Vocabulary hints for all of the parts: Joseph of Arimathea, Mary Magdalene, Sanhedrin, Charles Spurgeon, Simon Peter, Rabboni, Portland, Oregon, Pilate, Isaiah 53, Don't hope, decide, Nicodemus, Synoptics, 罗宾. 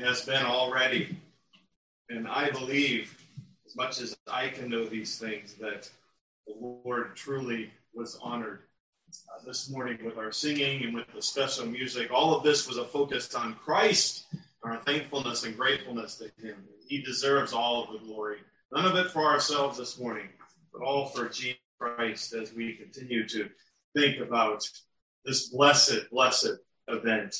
It has been already. And I believe, as much as I can know these things, that the Lord truly was honored this morning with our singing and with the special music. All of this was a focus on Christ, our thankfulness and gratefulness to him. He deserves all of the glory. None of it for ourselves this morning, but all for Jesus Christ as we continue to think about this blessed, blessed event.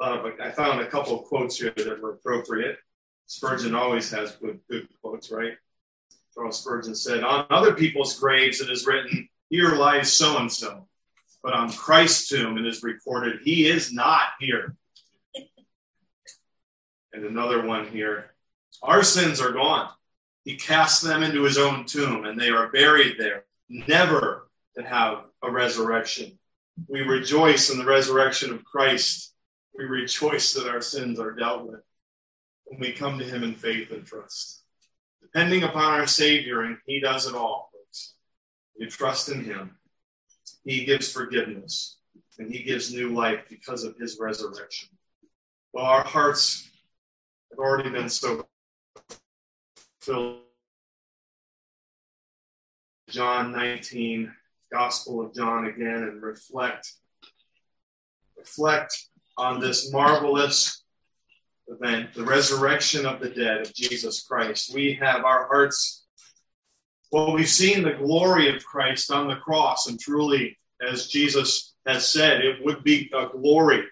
I found a couple of quotes here that were appropriate. Spurgeon always has good quotes, right? Charles Spurgeon said, "On other people's graves it is written, 'Here lies so-and-so,' but on Christ's tomb it is recorded, 'He is not here.'" And another one here, "Our sins are gone. He cast them into his own tomb, and they are buried there, never to have a resurrection. We rejoice in the resurrection of Christ. We rejoice that our sins are dealt with when we come to him in faith and trust." Depending upon our Savior, and he does it all, folks. You trust in him. He gives forgiveness, and he gives new life because of his resurrection. Well, our hearts have already been so filled. John 19, Gospel of John again, and reflect on this marvelous event, the resurrection of the dead of Jesus Christ. We have our hearts, well, we've seen the glory of Christ on the cross, and truly, as Jesus has said, it would be a glory,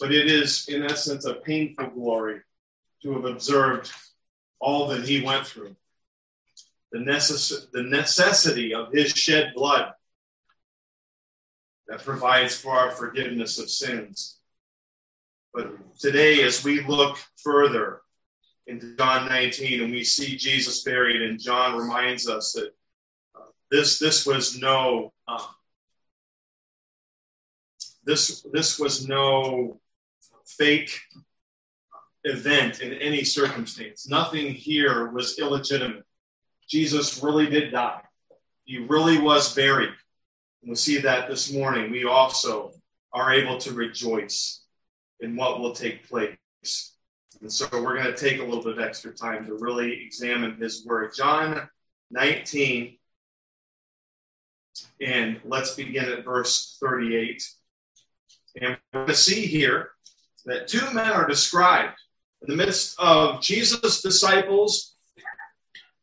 but it is, in essence, a painful glory to have observed all that he went through. The necessity of his shed blood that provides for our forgiveness of sins. But today, as we look further into John 19 and we see Jesus buried, and John reminds us that this was no fake event in any circumstance. Nothing here was illegitimate. Jesus really did die. He really was buried. And we'll see that this morning. We also are able to rejoice in what will take place. And so we're going to take a little bit of extra time to really examine his word. John 19, and let's begin at verse 38. And we're going to see here that two men are described in the midst of Jesus' disciples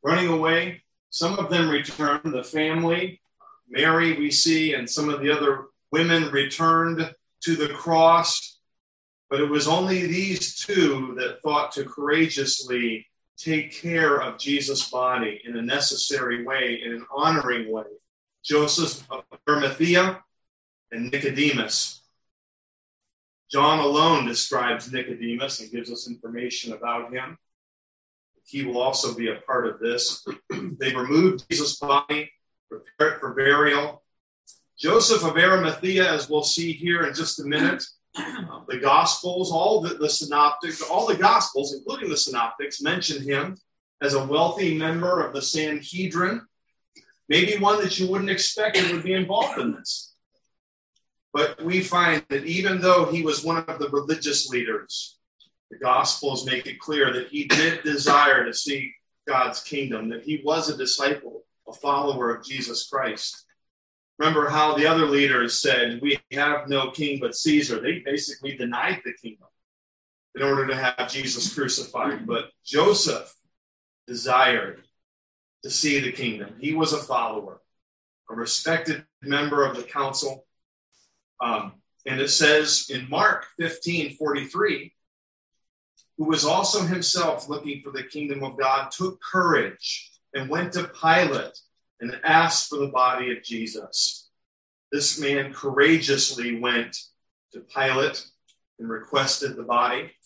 running away. Some of them returned, the family, Mary we see, and some of the other women returned to the cross. But it was only these two that thought to courageously take care of Jesus' body in a necessary way, in an honoring way. Joseph of Arimathea and Nicodemus. John alone describes Nicodemus and gives us information about him. He will also be a part of this. They removed Jesus' body, prepared it for burial. Joseph of Arimathea, as we'll see here in just a minute, the Gospels, all the Gospels, including the Synoptics, mention him as a wealthy member of the Sanhedrin, maybe one that you wouldn't expect would be involved in this. But we find that even though he was one of the religious leaders, the Gospels make it clear that he did desire to see God's kingdom, that he was a disciple, a follower of Jesus Christ. Remember how the other leaders said, "We have no king but Caesar." They basically denied the kingdom in order to have Jesus crucified. But Joseph desired to see the kingdom. He was a follower, a respected member of the council. And it says in Mark 15:43, who was also himself looking for the kingdom of God, took courage and went to Pilate and asked for the body of Jesus. This man courageously went to Pilate and requested the body.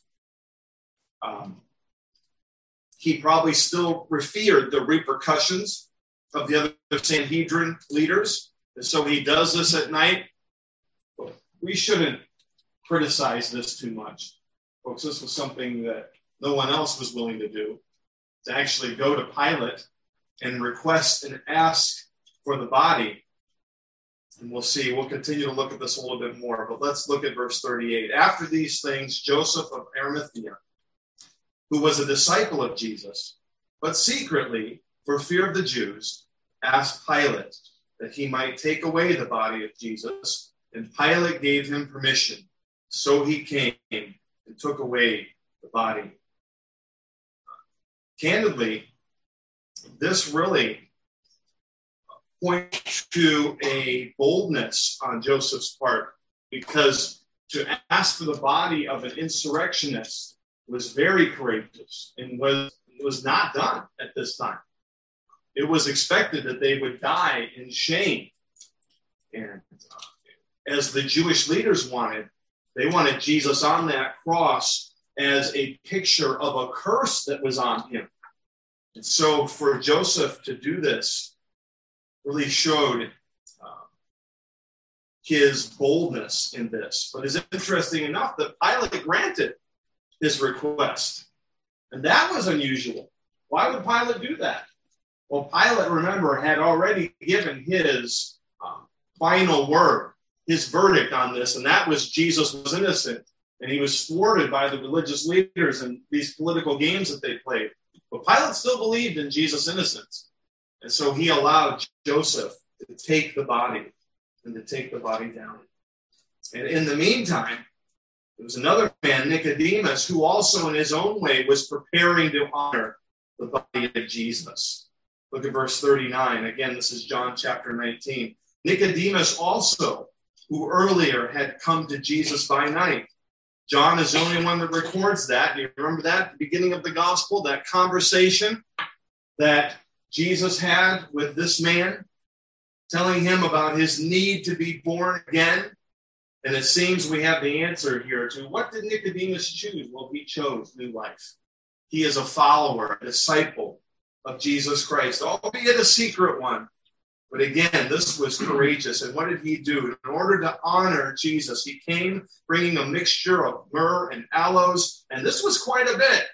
He probably still feared the repercussions of the other Sanhedrin leaders, and so he does this at night. We shouldn't criticize this too much. Folks, this was something that no one else was willing to do, to actually go to Pilate and request and ask for the body. And we'll see. We'll continue to look at this a little bit more. But let's look at verse 38. After these things, Joseph of Arimathea, who was a disciple of Jesus, but secretly, for fear of the Jews, asked Pilate that he might take away the body of Jesus, and Pilate gave him permission. So he came and took away the body. Candidly, this really points to a boldness on Joseph's part, because to ask for the body of an insurrectionist was very courageous and was not done at this time. It was expected that they would die in shame. And as the Jewish leaders wanted, they wanted Jesus on that cross as a picture of a curse that was on him. And so for Joseph to do this really showed his boldness in this. But it's interesting enough that Pilate granted his request. And that was unusual. Why would Pilate do that? Well, Pilate, remember, had already given his final word, his verdict on this, and that was Jesus was innocent, and he was thwarted by the religious leaders and these political games that they played. But Pilate still believed in Jesus' innocence, and so he allowed Joseph to take the body and to take the body down. And in the meantime, there was another man, Nicodemus, who also in his own way was preparing to honor the body of Jesus. Look at verse 39. Again, this is John chapter 19. Nicodemus also, who earlier had come to Jesus by night. John is the only one that records that. You remember that at the beginning of the gospel, that conversation that Jesus had with this man, telling him about his need to be born again. And it seems we have the answer here to what did Nicodemus choose? Well, he chose new life. He is a follower, a disciple of Jesus Christ, albeit a secret one. But again, this was courageous. And what did he do? In order to honor Jesus, he came bringing a mixture of myrrh and aloes. And this was quite a bit,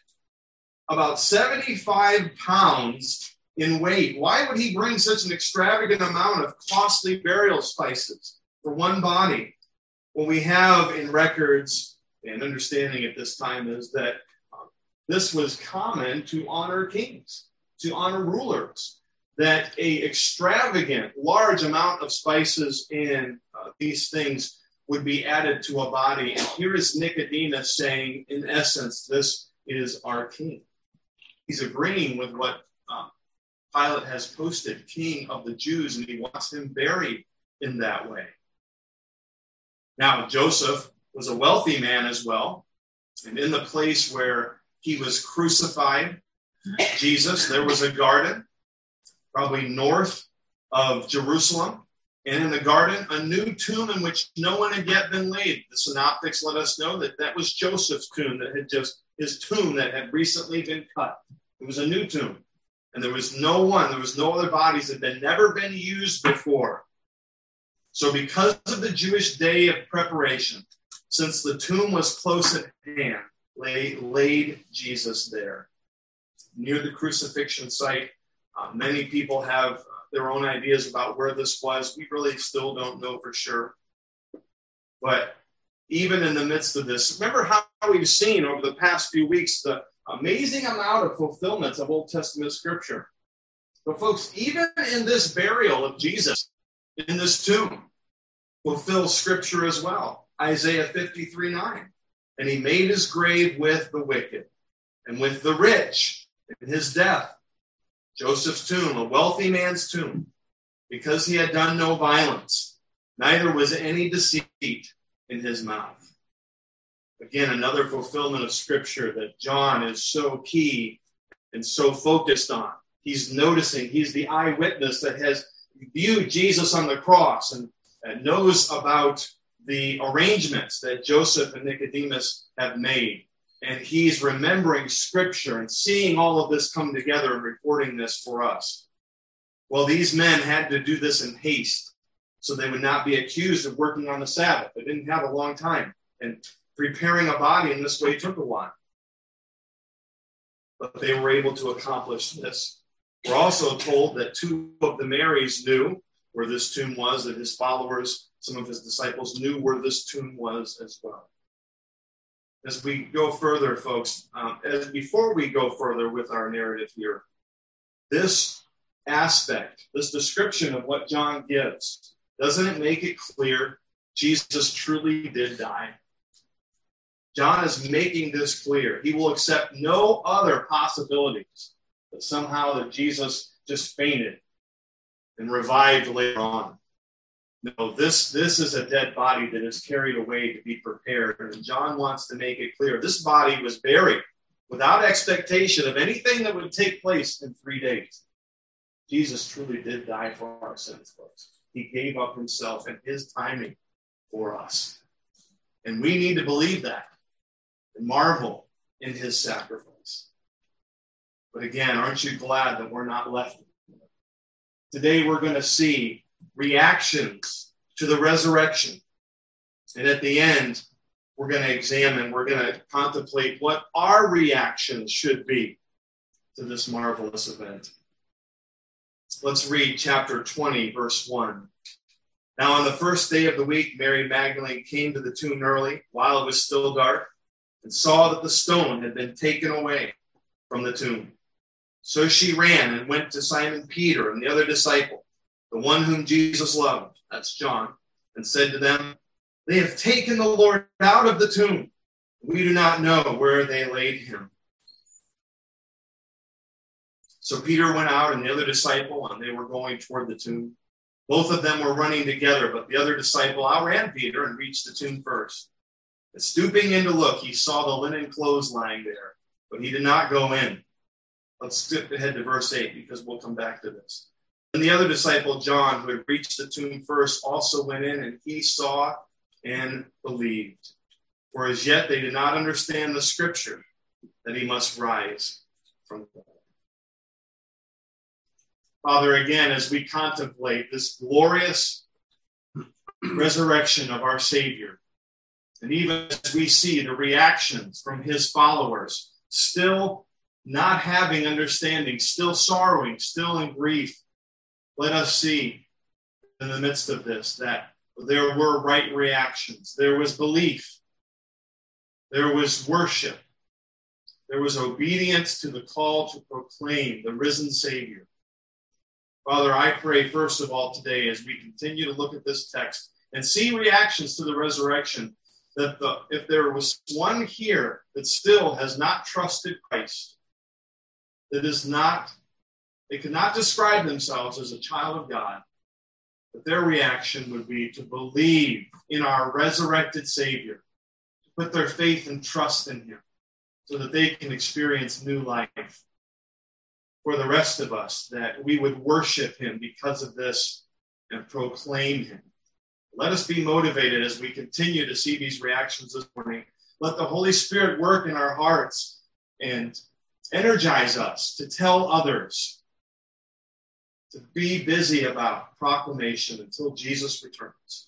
about 75 pounds in weight. Why would he bring such an extravagant amount of costly burial spices for one body? What we have in records and understanding at this time is that this was common to honor kings, to honor rulers, that a extravagant, large amount of spices and these things would be added to a body. And here is Nicodemus saying, in essence, this is our king. He's agreeing with what Pilate has posted, King of the Jews, and he wants him buried in that way. Now, Joseph was a wealthy man as well, and in the place where he was crucified, Jesus, there was a garden, probably north of Jerusalem, and in the garden, a new tomb in which no one had yet been laid. The synoptics let us know that that was Joseph's tomb that had just, his tomb that had recently been cut. It was a new tomb, and there was no one, there was no other bodies that had never been used before. So because of the Jewish day of preparation, since the tomb was close at hand, they laid Jesus there. Near the crucifixion site, many people have their own ideas about where this was. We really still don't know for sure. But even in the midst of this, remember how we've seen over the past few weeks the amazing amount of fulfillments of Old Testament scripture. But folks, even in this burial of Jesus, in this tomb, fulfills scripture as well. Isaiah 53, 9. And he made his grave with the wicked and with the rich in his death. Joseph's tomb, a wealthy man's tomb, because he had done no violence, neither was any deceit in his mouth. Again, another fulfillment of scripture that John is so key and so focused on. He's noticing, he's the eyewitness that has viewed Jesus on the cross and knows about the arrangements that Joseph and Nicodemus have made. And he's remembering scripture and seeing all of this come together and recording this for us. Well, these men had to do this in haste so they would not be accused of working on the Sabbath. They didn't have a long time, and preparing a body in this way took a while. But they were able to accomplish this. We're also told that two of the Marys knew where this tomb was, that his followers, some of his disciples, knew where this tomb was as well. as we go further, folks, before we go further with our narrative here, this aspect, this description of what John gives, doesn't it make it clear Jesus truly did die? John is making this clear. He will accept no other possibilities that somehow that Jesus just fainted and revived later on. No, this is a dead body that is carried away to be prepared. And John wants to make it clear. This body was buried without expectation of anything that would take place in 3 days. Jesus truly did die for our sins, folks. He gave up himself and his timing for us. And we need to believe that and marvel in his sacrifice. But again, aren't you glad that we're not left? Today we're going to see reactions to the resurrection. And at the end, we're going to contemplate what our reactions should be to this marvelous event. Let's read chapter 20, verse 1. Now on the first day of the week, Mary Magdalene came to the tomb early, while it was still dark, and saw that the stone had been taken away from the tomb. So she ran and went to Simon Peter and the other disciple, the one whom Jesus loved, that's John, and said to them, "They have taken the Lord out of the tomb. We do not know where they laid him." So Peter went out and the other disciple, and they were going toward the tomb. Both of them were running together, but the other disciple outran Peter and reached the tomb first. And stooping in to look, he saw the linen clothes lying there, but he did not go in. Let's skip ahead to verse 8 because we'll come back to this. And the other disciple, John, who had reached the tomb first, also went in, and he saw and believed. For as yet they did not understand the scripture that he must rise from the dead. Father, again, as we contemplate this glorious resurrection of our Savior, and even as we see the reactions from his followers, still not having understanding, still sorrowing, still in grief, let us see in the midst of this that there were right reactions. There was belief. There was worship. There was obedience to the call to proclaim the risen Savior. Father, I pray, first of all, today, as we continue to look at this text and see reactions to the resurrection, that if there was one here that still has not trusted Christ, they could not describe themselves as a child of God, but their reaction would be to believe in our resurrected Savior, to put their faith and trust in him so that they can experience new life. For the rest of us, that we would worship him because of this and proclaim him. Let us be motivated as we continue to see these reactions this morning. Let the Holy Spirit work in our hearts and energize us to tell others to be busy about proclamation until Jesus returns.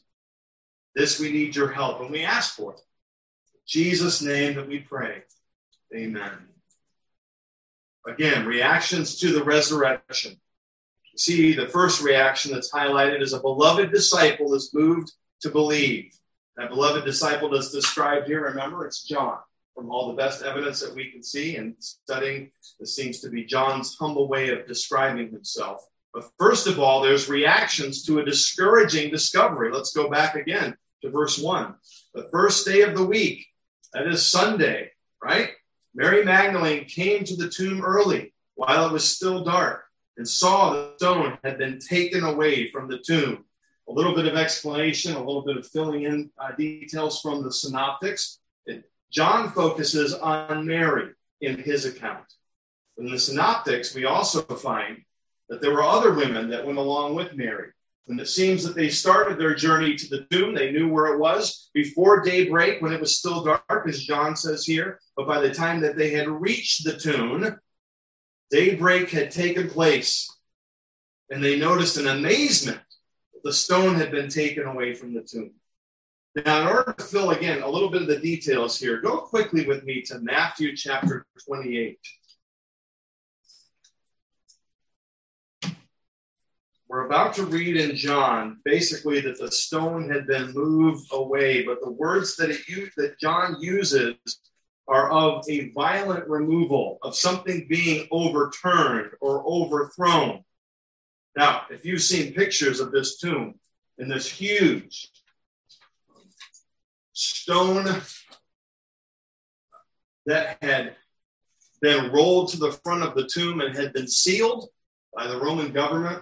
This we need your help, and we ask for it. In Jesus' name that we pray. Amen. Again, reactions to the resurrection. You see, the first reaction that's highlighted is a beloved disciple is moved to believe. That beloved disciple that's described here, remember, it's John. From all the best evidence that we can see and studying, this seems to be John's humble way of describing himself. But first of all, there's reactions to a discouraging discovery. Let's go back again to verse 1. The first day of the week, that is Sunday, right? Mary Magdalene came to the tomb early while it was still dark and saw the stone had been taken away from the tomb. A little bit of explanation, a little bit of filling in details from the synoptics. John focuses on Mary in his account. In the synoptics, we also find that there were other women that went along with Mary. And it seems that they started their journey to the tomb. They knew where it was before daybreak when it was still dark, as John says here. But by the time that they had reached the tomb, daybreak had taken place. And they noticed in amazement that the stone had been taken away from the tomb. Now, in order to fill, again, a little bit of the details here, go quickly with me to Matthew chapter 28. We're about to read in John, basically, that the stone had been moved away, but the words that that John uses are of a violent removal, of something being overturned or overthrown. Now, if you've seen pictures of this tomb and this huge stone that had been rolled to the front of the tomb and had been sealed by the Roman government,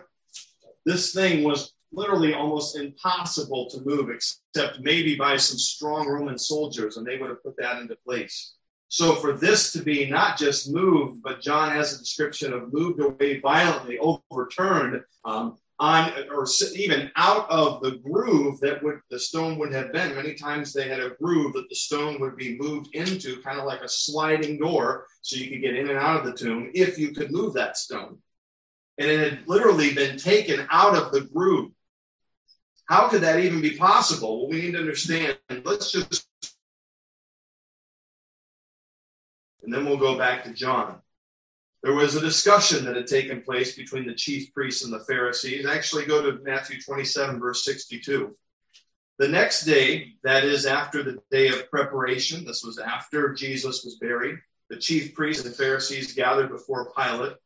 this thing was literally almost impossible to move, except maybe by some strong Roman soldiers, and they would have put that into place. So for this to be not just moved, but John has a description of moved away violently, overturned, on or even out of the groove that the stone would have been. Many times they had a groove that the stone would be moved into, kind of like a sliding door, so you could get in and out of the tomb if you could move that stone. And it had literally been taken out of the groove. How could that even be possible? Well, we need to understand. And then we'll go back to John. There was a discussion that had taken place between the chief priests and the Pharisees. Actually, go to Matthew 27, verse 62. The next day, that is after the day of preparation, this was after Jesus was buried, the chief priests and Pharisees gathered before Pilate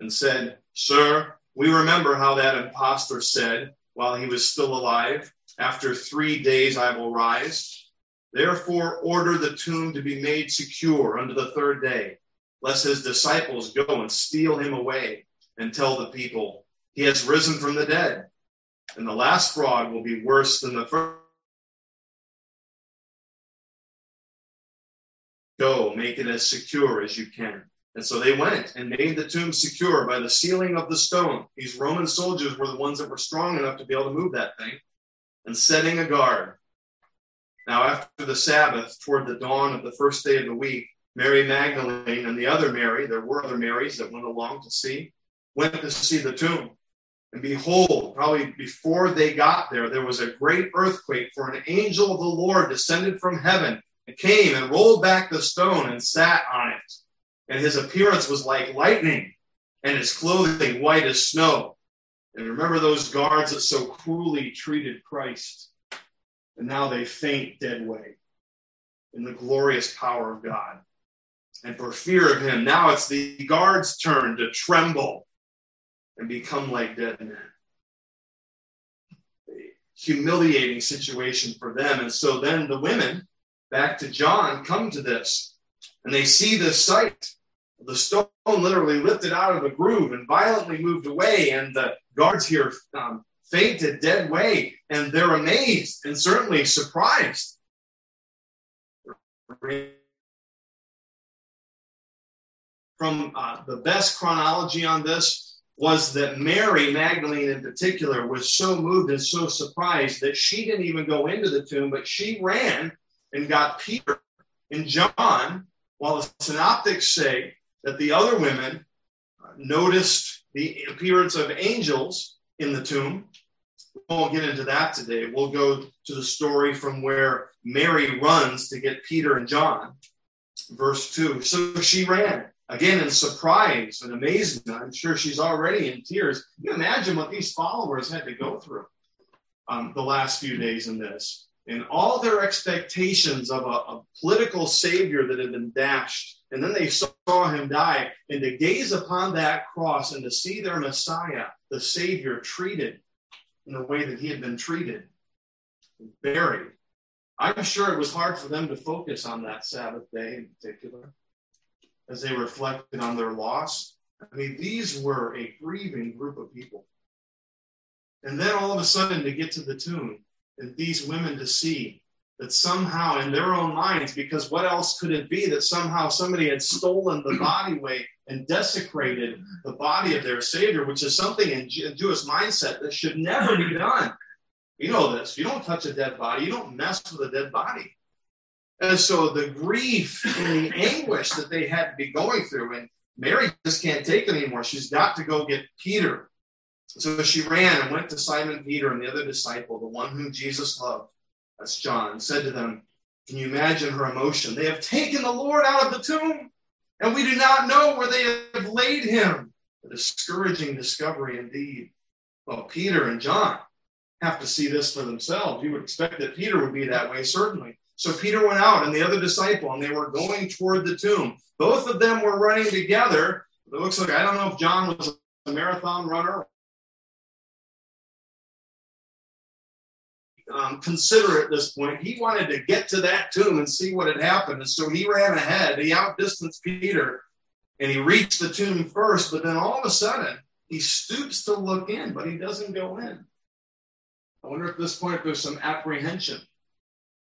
and said, "Sir, we remember how that impostor said, while he was still alive, 'After 3 days I will rise.' Therefore order the tomb to be made secure unto the third day, lest his disciples go and steal him away and tell the people, 'He has risen from the dead.' And the last fraud will be worse than the first. Go, make it as secure as you can." And so they went and made the tomb secure by the sealing of the stone. These Roman soldiers were the ones that were strong enough to be able to move that thing, and setting a guard. Now, after the Sabbath, toward the dawn of the first day of the week, Mary Magdalene and the other Mary, there were other Marys that went along to see, went to see the tomb. And behold, probably before they got there, there was a great earthquake, for an angel of the Lord descended from heaven and came and rolled back the stone and sat on it. And his appearance was like lightning, and his clothing white as snow. And remember those guards that so cruelly treated Christ. And now they faint dead weight in the glorious power of God. And for fear of him, now it's the guards' turn to tremble and become like dead men. A humiliating situation for them. And so then the women, back to John, come to this. And they see this sight, the stone literally lifted out of the groove and violently moved away, and the guards here fainted dead weight, and they're amazed and certainly surprised. From the best chronology on this was that Mary Magdalene in particular was so moved and so surprised that she didn't even go into the tomb, but she ran and got Peter and John, while the synoptics say that the other women noticed the appearance of angels in the tomb. We won't get into that today. We'll go to the story from where Mary runs to get Peter and John, verse 2. So she ran, again in surprise and amazement. I'm sure she's already in tears. Can you imagine what these followers had to go through the last few days in this? And all their expectations of a political savior that had been dashed, and then they saw him die, and to gaze upon that cross and to see their Messiah, the Savior, treated in the way that he had been treated, buried. I'm sure it was hard for them to focus on that Sabbath day in particular, as they reflected on their loss. I mean, these were a grieving group of people. And then all of a sudden, to get to the tomb, and these women to see that somehow in their own minds, because what else could it be that somehow somebody had stolen the body away and desecrated the body of their Savior, which is something in Jewish mindset that should never be done. You know this. You don't touch a dead body. You don't mess with a dead body. And so the grief and the anguish that they had to be going through, and Mary just can't take it anymore. She's got to go get Peter. So she ran and went to Simon Peter and the other disciple, the one whom Jesus loved, that's John, and said to them, "Can you imagine her emotion? They have taken the Lord out of the tomb, and we do not know where they have laid him." A discouraging discovery indeed. Well, Peter and John have to see this for themselves. You would expect that Peter would be that way, certainly. So Peter went out and the other disciple, and they were going toward the tomb. Both of them were running together. It looks like, I don't know if John was a marathon runner. Consider at this point, he wanted to get to that tomb and see what had happened. And so he ran ahead. He outdistanced Peter, and he reached the tomb first. But then all of a sudden, he stoops to look in, but he doesn't go in. I wonder at this point if there's some apprehension.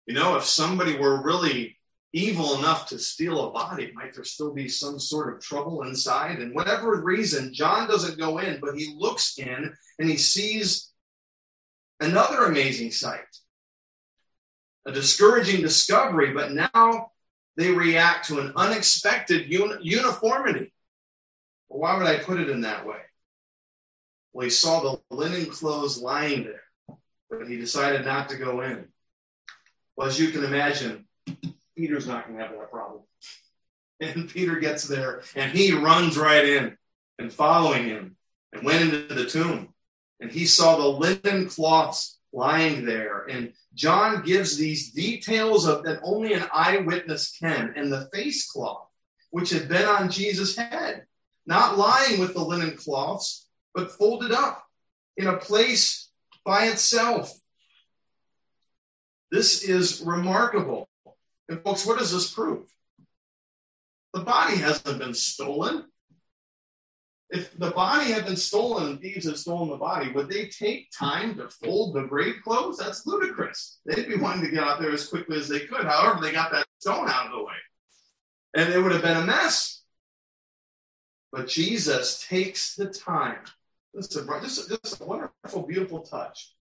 You know, if somebody were really evil enough to steal a body, might there still be some sort of trouble inside? And whatever reason, John doesn't go in, but he looks in and he sees another amazing sight, a discouraging discovery, but now they react to an unexpected uniformity. Well, why would I put it in that way? Well, he saw the linen clothes lying there, but he decided not to go in. Well, as you can imagine, Peter's not going to have that problem. And Peter gets there, and he runs right in, and following him, and went into the tomb. And he saw the linen cloths lying there. And John gives these details of that only an eyewitness can. And the face cloth, which had been on Jesus' head, not lying with the linen cloths, but folded up in a place by itself. This is remarkable. And folks, what does this prove? The body hasn't been stolen. If the body had been stolen and thieves had stolen the body, would they take time to fold the grave clothes? That's ludicrous. They'd be wanting to get out there as quickly as they could. However, they got that stone out of the way. And it would have been a mess. But Jesus takes the time. This is a wonderful, beautiful touch.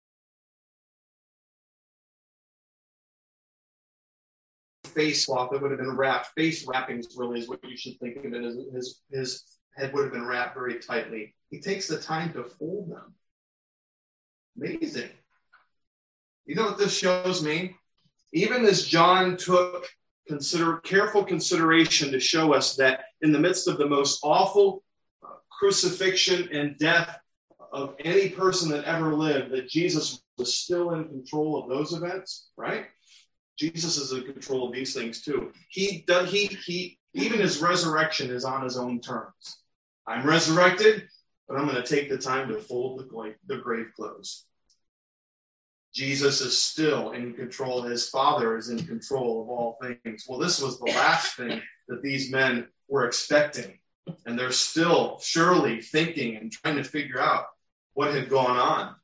Face cloth that would have been wrapped. Face wrappings really is what you should think of it as. His head would have been wrapped very tightly. He takes the time to fold them. Amazing. You know what this shows me? Even as John took careful consideration to show us that in the midst of the most awful crucifixion and death of any person that ever lived, that Jesus was still in control of those events, right? Jesus is in control of these things too. Even his resurrection is on his own terms. I'm resurrected, but I'm going to take the time to fold the grave clothes. Jesus is still in control. His Father is in control of all things. Well, this was the last thing that these men were expecting. And they're still surely thinking and trying to figure out what had gone on.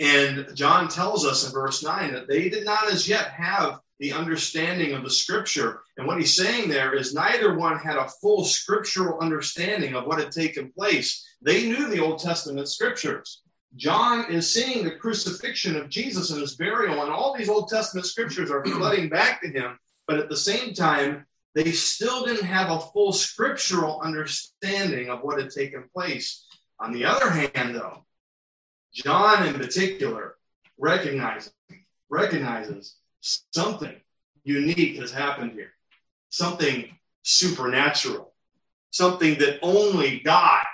And John tells us in verse 9 that they did not as yet have the understanding of the scripture. And what he's saying there is neither one had a full scriptural understanding of what had taken place. They knew the Old Testament scriptures. John is seeing the crucifixion of Jesus and his burial, and all these Old Testament scriptures are flooding back to him. But at the same time, they still didn't have a full scriptural understanding of what had taken place. On the other hand, though, John in particular recognizes something unique has happened here, something supernatural, something that only God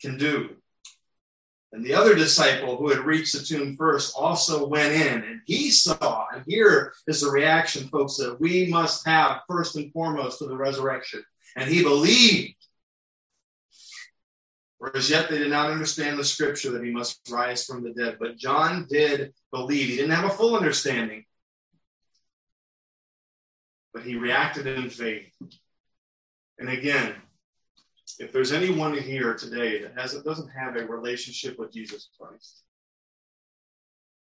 can do. And the other disciple who had reached the tomb first also went in, and he saw, and here is the reaction, folks, that we must have first and foremost to the resurrection. And he believed. For as yet they did not understand the scripture that he must rise from the dead. But John did believe. He didn't have a full understanding. But he reacted in faith. And again, if there's anyone here today that doesn't have a relationship with Jesus Christ,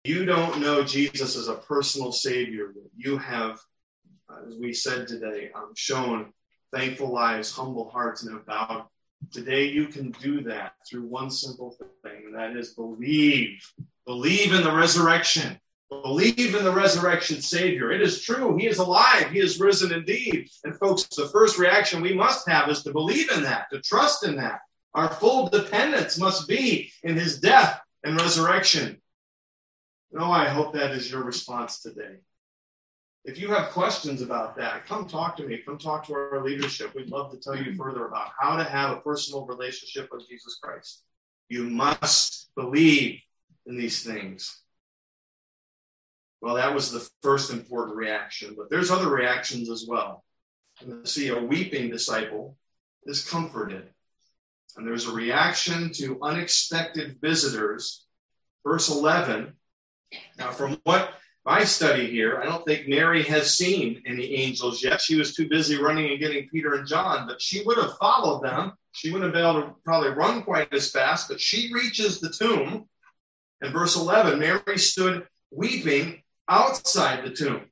you don't know Jesus as a personal Savior. You have, as we said today, shown thankful lives, humble hearts, and have bowed. Today, you can do that through one simple thing, and that is believe. Believe in the resurrection. Believe in the resurrection Savior. It is true. He is alive. He is risen indeed. And folks, the first reaction we must have is to believe in that, to trust in that. Our full dependence must be in his death and resurrection. And oh, I hope that is your response today. If you have questions about that, come talk to me. Come talk to our leadership. We'd love to tell you further about how to have a personal relationship with Jesus Christ. You must believe in these things. Well, that was the first important reaction, but there's other reactions as well. And to see a weeping disciple is comforted. And there's a reaction to unexpected visitors. Verse 11. Now, from what I study here, I don't think Mary has seen any angels yet. She was too busy running and getting Peter and John, but she would have followed them. She wouldn't have been able to probably run quite as fast, but she reaches the tomb. And verse 11, Mary stood weeping outside the tomb.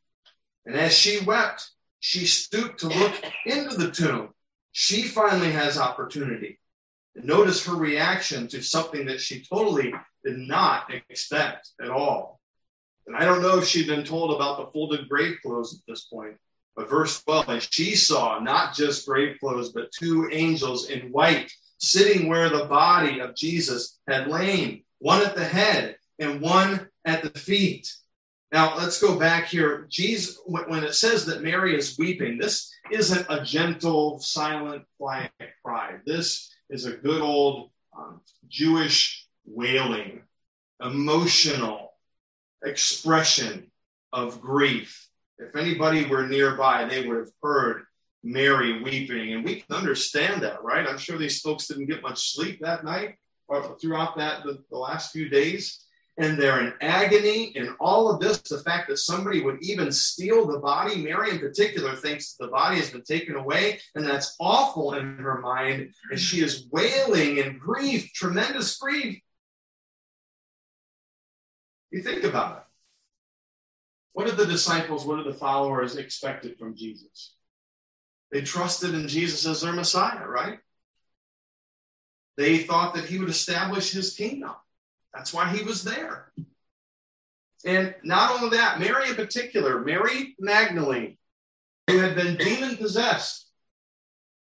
And as she wept, she stooped to look into the tomb. She finally has opportunity. And notice her reaction to something that she totally did not expect at all. And I don't know if she'd been told about the folded grave clothes at this point. But verse 12, and she saw not just grave clothes, but two angels in white sitting where the body of Jesus had lain, one at the head and one at the feet. Now, let's go back here. Jesus, when it says that Mary is weeping, this isn't a gentle, silent, quiet cry. This is a good old Jewish wailing, emotional expression of grief. If anybody were nearby, they would have heard Mary weeping. And we can understand that, right? I'm sure these folks didn't get much sleep that night or throughout the last few days. And they're in agony and all of this. The fact that somebody would even steal the body. Mary in particular thinks the body has been taken away. And that's awful in her mind. And she is wailing in grief, tremendous grief. You think about it. What did the disciples, what did the followers expected from Jesus? They trusted in Jesus as their Messiah, right? They thought that he would establish his kingdom. That's why he was there. And not only that, Mary in particular, Mary Magdalene, who had been demon-possessed,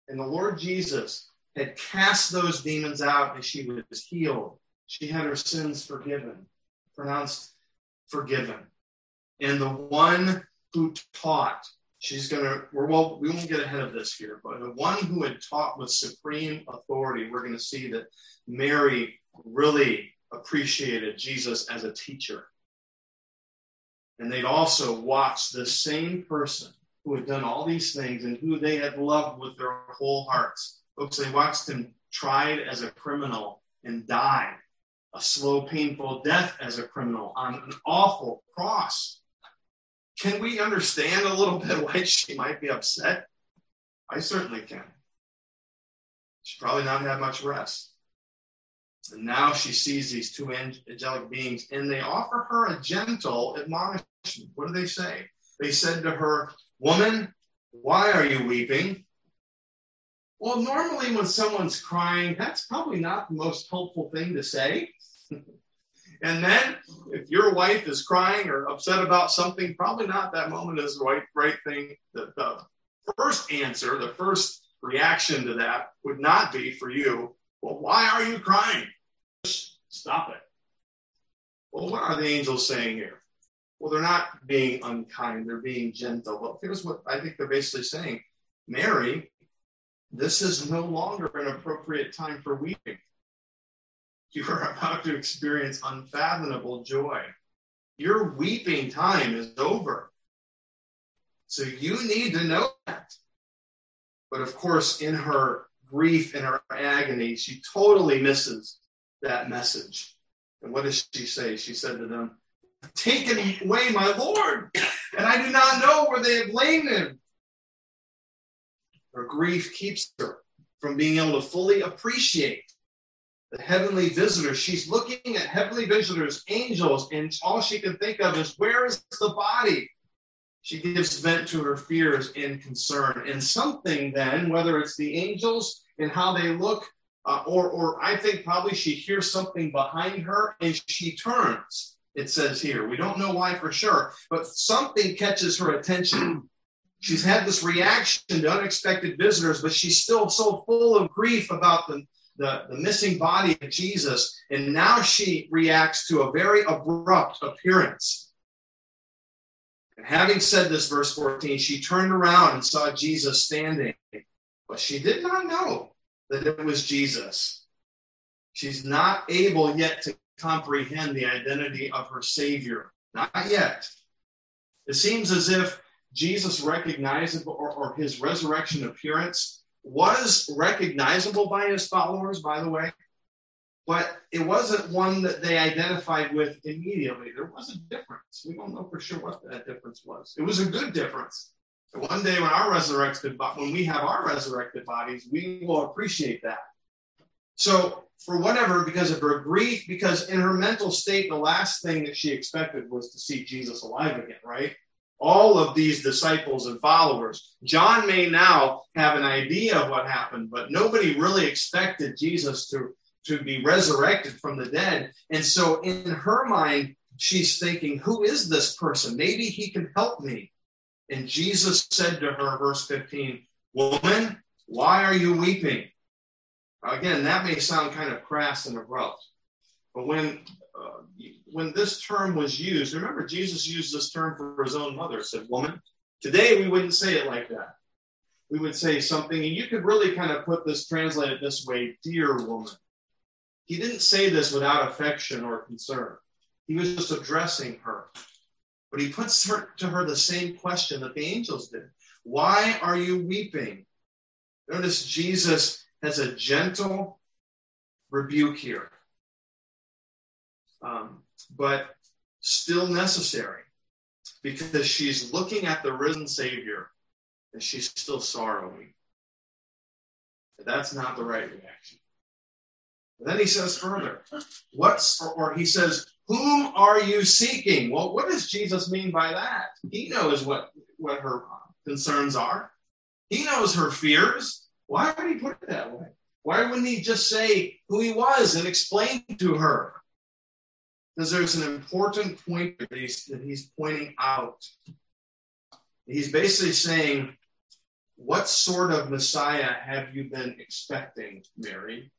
and the Lord Jesus had cast those demons out and she was healed. She had her sins forgiven, pronounced forgiven. And the one who taught, we won't get ahead of this here, but the one who had taught with supreme authority, we're going to see that Mary really appreciated Jesus as a teacher. And they'd also watched the same person who had done all these things and who they had loved with their whole hearts. Folks, they watched him tried as a criminal and died a slow, painful death as a criminal on an awful cross. Can we understand a little bit why she might be upset? I certainly can. She probably not had much rest. And now she sees these two angelic beings, and they offer her a gentle admonishment. What do they say? They said to her, "Woman, why are you weeping?" Well, normally when someone's crying, that's probably not the most helpful thing to say. And then if your wife is crying or upset about something, probably not that moment is the right thing. The first answer, the first reaction to that would not be for you, "Well, why are you crying? Stop it." Well, what are the angels saying here? Well, they're not being unkind. They're being gentle. Well, here's what I think they're basically saying. Mary, this is no longer an appropriate time for weeping. You are about to experience unfathomable joy. Your weeping time is over. So you need to know that. But of course, in her grief, in her agony, she totally misses that message. And what does she say? She said to them, "Taken away my Lord, and I do not know where they have laid him." Her grief keeps her from being able to fully appreciate the heavenly visitors. She's looking at heavenly visitors, angels, and all she can think of is, where is the body? She gives vent to her fears and concern. And something then, whether it's the angels and how they look, or I think probably she hears something behind her and she turns, it says here. We don't know why for sure, but something catches her attention. She's had this reaction to unexpected visitors, but she's still so full of grief about the missing body of Jesus. And now she reacts to a very abrupt appearance. And having said this, verse 14, she turned around and saw Jesus standing. But she did not know that it was Jesus. She's not able yet to comprehend the identity of her Savior. Not yet. It seems as if Jesus recognizable, or his resurrection appearance was recognizable by his followers, by the way, but it wasn't one that they identified with immediately. There was a difference. We don't know for sure what that difference was. It was a good difference. And one day when we have our resurrected bodies, we will appreciate that. So because of her grief, because in her mental state, the last thing that she expected was to see Jesus alive again, right? All of these disciples and followers. John may now have an idea of what happened, but nobody really expected Jesus to be resurrected from the dead. And so in her mind, she's thinking, who is this person? Maybe he can help me. And Jesus said to her, verse 15, "Woman, why are you weeping?" Again, that may sound kind of crass and abrupt, but when this term was used, remember Jesus used this term for his own mother, said woman. Today we wouldn't say it like that. We would say something, and you could really kind of translate it this way, dear woman. He didn't say this without affection or concern. He was just addressing her. But he puts to her the same question that the angels did. Why are you weeping? Notice Jesus has a gentle rebuke here, but still necessary, because she's looking at the risen Savior and she's still sorrowing. And that's not the right reaction. But then he says further, he says, "Whom are you seeking?" Well, what does Jesus mean by that? He knows what her concerns are. He knows her fears. Why would he put it that way? Why wouldn't he just say who he was and explain to her? Because there's an important point that he's pointing out. He's basically saying, what sort of Messiah have you been expecting, Mary?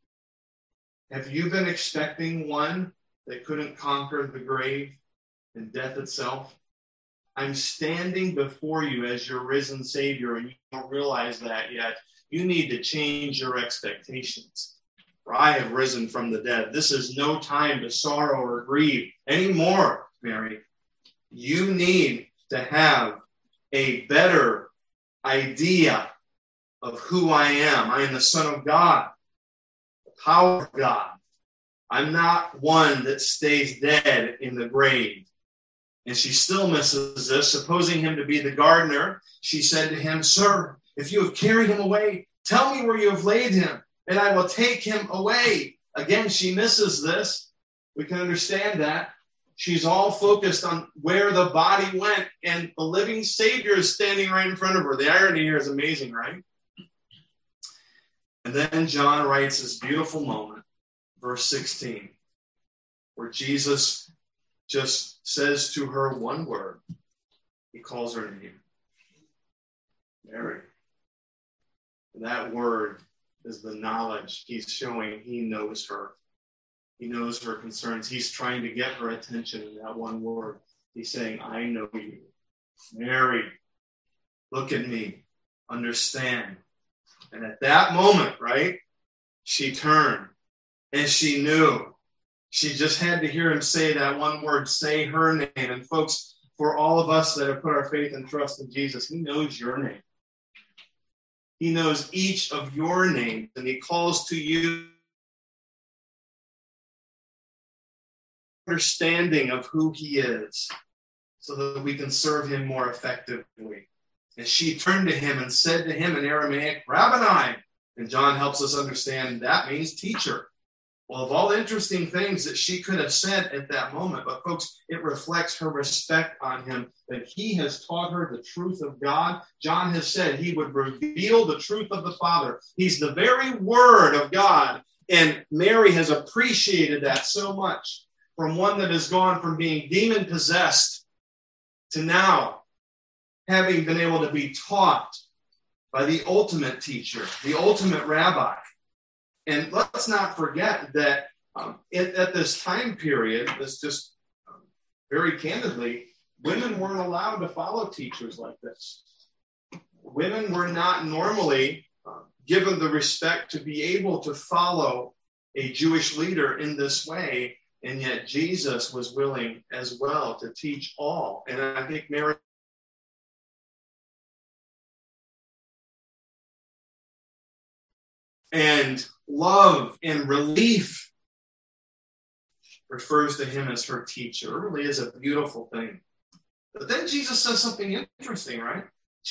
Have you been expecting one that couldn't conquer the grave and death itself? I'm standing before you as your risen Savior, and you don't realize that yet. You need to change your expectations. For I have risen from the dead. This is no time to sorrow or grieve anymore, Mary. You need to have a better idea of who I am. I am the Son of God, the power of God. I'm not one that stays dead in the grave. And she still misses this. Supposing him to be the gardener, she said to him, "Sir, if you have carried him away, tell me where you have laid him, and I will take him away." Again, she misses this. We can understand that. She's all focused on where the body went, and the living Savior is standing right in front of her. The irony here is amazing, right? And then John writes this beautiful moment, verse 16, where Jesus just says to her one word. He calls her name, Mary. And that word is the knowledge he's showing. He knows her. He knows her concerns. He's trying to get her attention in that one word. He's saying, I know you. Mary, look at me. Understand. And at that moment, right, she turned and she knew. She just had to hear him say that one word, say her name. And folks, for all of us that have put our faith and trust in Jesus, he knows your name. He knows each of your names, and he calls to you understanding of who he is so that we can serve him more effectively. And she turned to him and said to him in Aramaic, Rabboni. And John helps us understand that means teacher. Well, of all the interesting things that she could have said at that moment, but folks, it reflects her respect on him that he has taught her the truth of God. John has said he would reveal the truth of the Father. He's the very Word of God, and Mary has appreciated that so much from one that has gone from being demon-possessed to now having been able to be taught by the ultimate teacher, the ultimate rabbi. And let's not forget that at this time period, very candidly, women weren't allowed to follow teachers like this. Women were not normally given the respect to be able to follow a Jewish leader in this way, and yet Jesus was willing as well to teach all. And I think Mary and love and relief refers to him as her teacher. It really is a beautiful thing. But then Jesus says something interesting, right?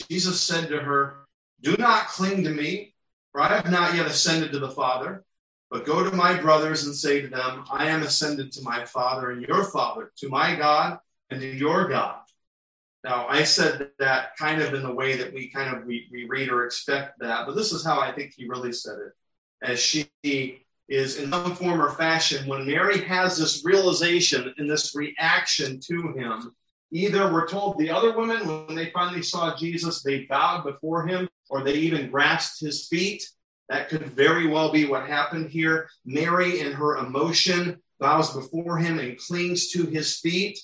Jesus said to her, "Do not cling to me, for I have not yet ascended to the Father, but go to my brothers and say to them, I am ascended to my Father and your Father, to my God and to your God." Now, I said that kind of in the way that we read or expect that, but this is how I think he really said it, as she is in some form or fashion, when Mary has this realization and this reaction to him. Either we're told the other women, when they finally saw Jesus, they bowed before him, or they even grasped his feet. That could very well be what happened here. Mary, in her emotion, bows before him and clings to his feet.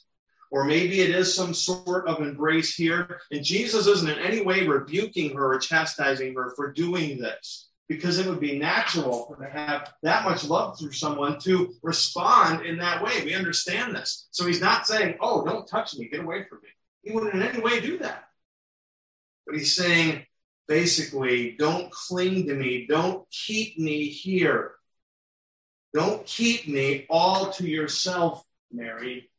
Or maybe it is some sort of embrace here. And Jesus isn't in any way rebuking her or chastising her for doing this, because it would be natural to have that much love through someone to respond in that way. We understand this. So he's not saying, "Oh, don't touch me, get away from me." He wouldn't in any way do that. But he's saying, basically, don't cling to me. Don't keep me here. Don't keep me all to yourself, Mary.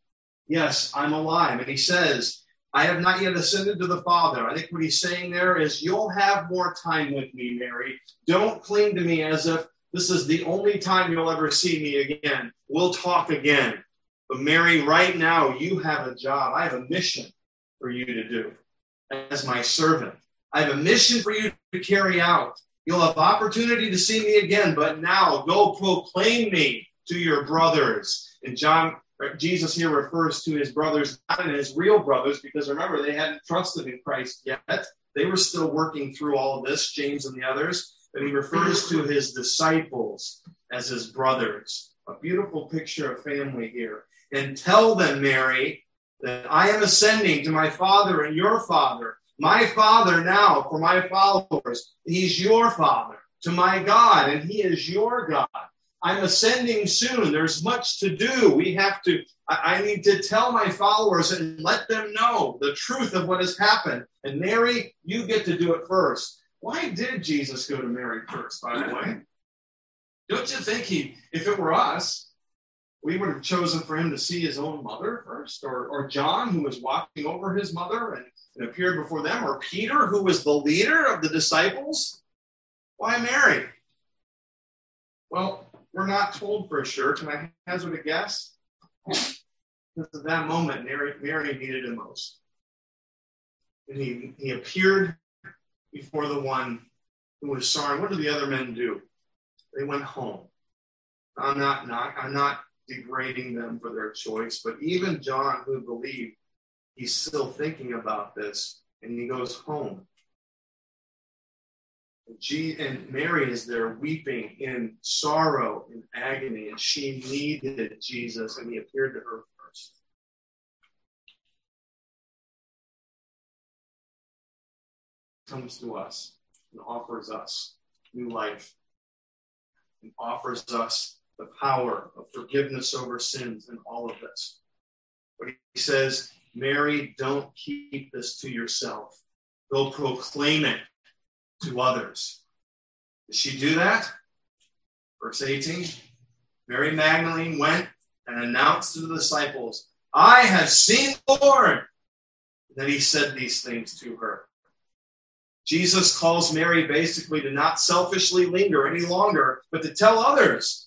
Yes, I'm alive. And he says, "I have not yet ascended to the Father." I think what he's saying there is, you'll have more time with me, Mary. Don't cling to me as if this is the only time you'll ever see me again. We'll talk again. But Mary, right now, you have a job. I have a mission for you to do as my servant. I have a mission for you to carry out. You'll have opportunity to see me again, but now go proclaim me to your brothers. And Jesus here refers to his brothers, not in his real brothers, because remember, they hadn't trusted in Christ yet. They were still working through all of this, James and the others. But he refers to his disciples as his brothers. A beautiful picture of family here. "And tell them, Mary, that I am ascending to my Father and your Father. My Father now for my followers. He's your Father. To my God, and he is your God. I'm ascending soon. There's much to do. I need to tell my followers and let them know the truth of what has happened. And Mary, you get to do it first." Why did Jesus go to Mary first, by the way? Don't you think if it were us, we would have chosen for him to see his own mother first, or John, who was watching over his mother and appeared before them, or Peter, who was the leader of the disciples? Why Mary? Well, we're not told for sure. Can I hazard a guess? Because at that moment, Mary needed him most. And he appeared before the one who was sorry. What did the other men do? They went home. I'm not degrading them for their choice, but even John, who believed, he's still thinking about this, and he goes home. And Mary is there weeping in sorrow and agony, and she needed Jesus, and he appeared to her first. Comes to us and offers us new life, and offers us the power of forgiveness over sins and all of this. But he says, "Mary, don't keep this to yourself. Go proclaim it to others." Did she do that? Verse 18, Mary Magdalene went and announced to the disciples, "I have seen the Lord." Then he said these things to her. Jesus calls Mary basically to not selfishly linger any longer, but to tell others.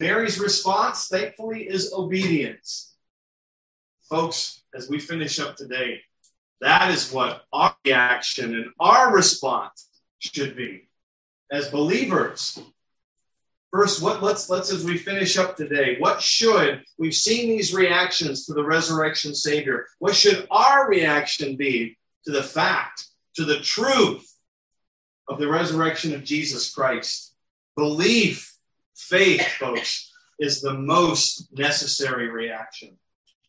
Mary's response, thankfully, is obedience. Folks, as we finish up today, that is what our reaction and our response should be as believers. First, as we finish up today, we've seen these reactions to the resurrection Savior. What should our reaction be to the fact, to the truth of the resurrection of Jesus Christ? Belief, faith, folks, is the most necessary reaction.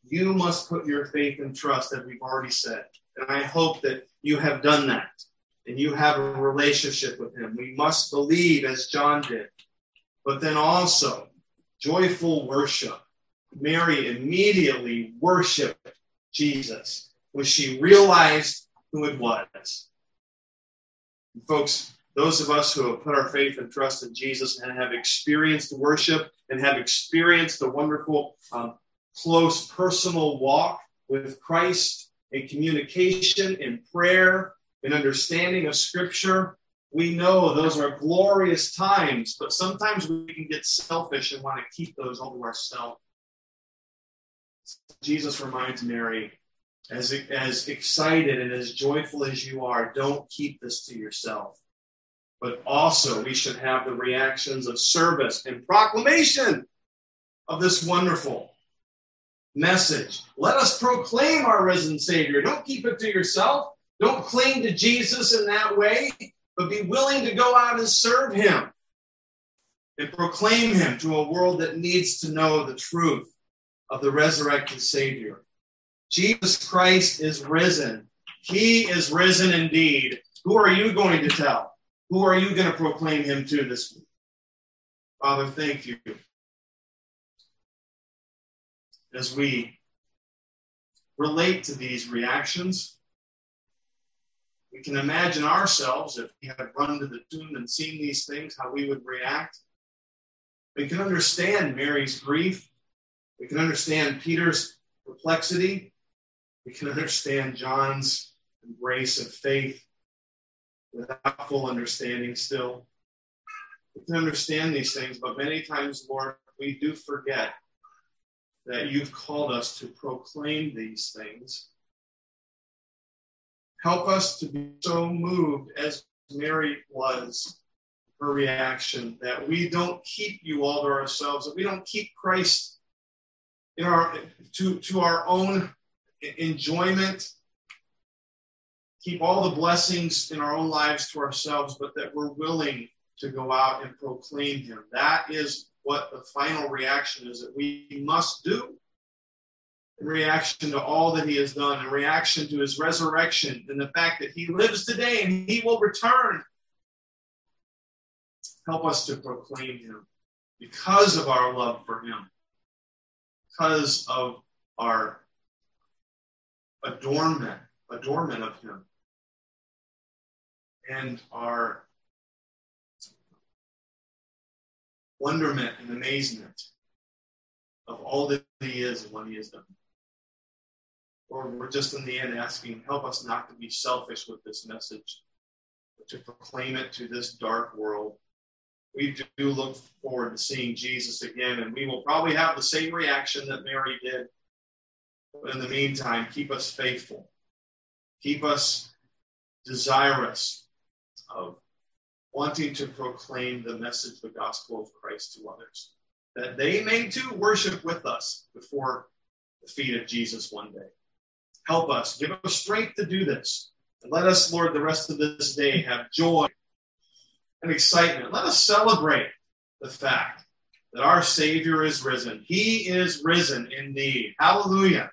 You must put your faith and trust, as we've already said. And I hope that you have done that, and you have a relationship with him. We must believe as John did. But then also, joyful worship. Mary immediately worshiped Jesus when she realized who it was. And folks, those of us who have put our faith and trust in Jesus and have experienced worship and have experienced the wonderful, close personal walk with Christ in communication, in prayer, in understanding of Scripture, we know those are glorious times, but sometimes we can get selfish and want to keep those all to ourselves. Jesus reminds Mary, as excited and as joyful as you are, don't keep this to yourself. But also we should have the reactions of service and proclamation of this wonderful message. Let us proclaim our risen Savior. Don't keep it to yourself. Don't cling to Jesus in that way, but be willing to go out and serve him and proclaim him to a world that needs to know the truth of the resurrected Savior. Jesus Christ is risen. He is risen indeed. Who are you going to tell? Who are you going to proclaim him to this week? Father, thank you. As we relate to these reactions, we can imagine ourselves, if we had run to the tomb and seen these things, how we would react. We can understand Mary's grief. We can understand Peter's perplexity. We can understand John's embrace of faith without full understanding still. We can understand these things, but many times, Lord, we do forget that you've called us to proclaim these things. Help us to be so moved as Mary was, her reaction, that we don't keep you all to ourselves, that we don't keep Christ in our to our own enjoyment, keep all the blessings in our own lives to ourselves, but that we're willing to go out and proclaim him. That is what the final reaction is that we must do in reaction to all that he has done, in reaction to his resurrection, and the fact that he lives today and he will return. Help us to proclaim him because of our love for him, because of our adornment of him, and our wonderment and amazement of all that he is and what he has done. Lord, we're just in the end asking, help us not to be selfish with this message, but to proclaim it to this dark world. We do look forward to seeing Jesus again, and we will probably have the same reaction that Mary did. But in the meantime, keep us faithful. Keep us desirous of wanting to proclaim the message, the gospel of Christ to others, that they may too worship with us before the feet of Jesus one day. Help us, give us strength to do this. And let us, Lord, the rest of this day have joy and excitement. Let us celebrate the fact that our Savior is risen. He is risen indeed. Hallelujah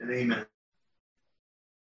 and amen.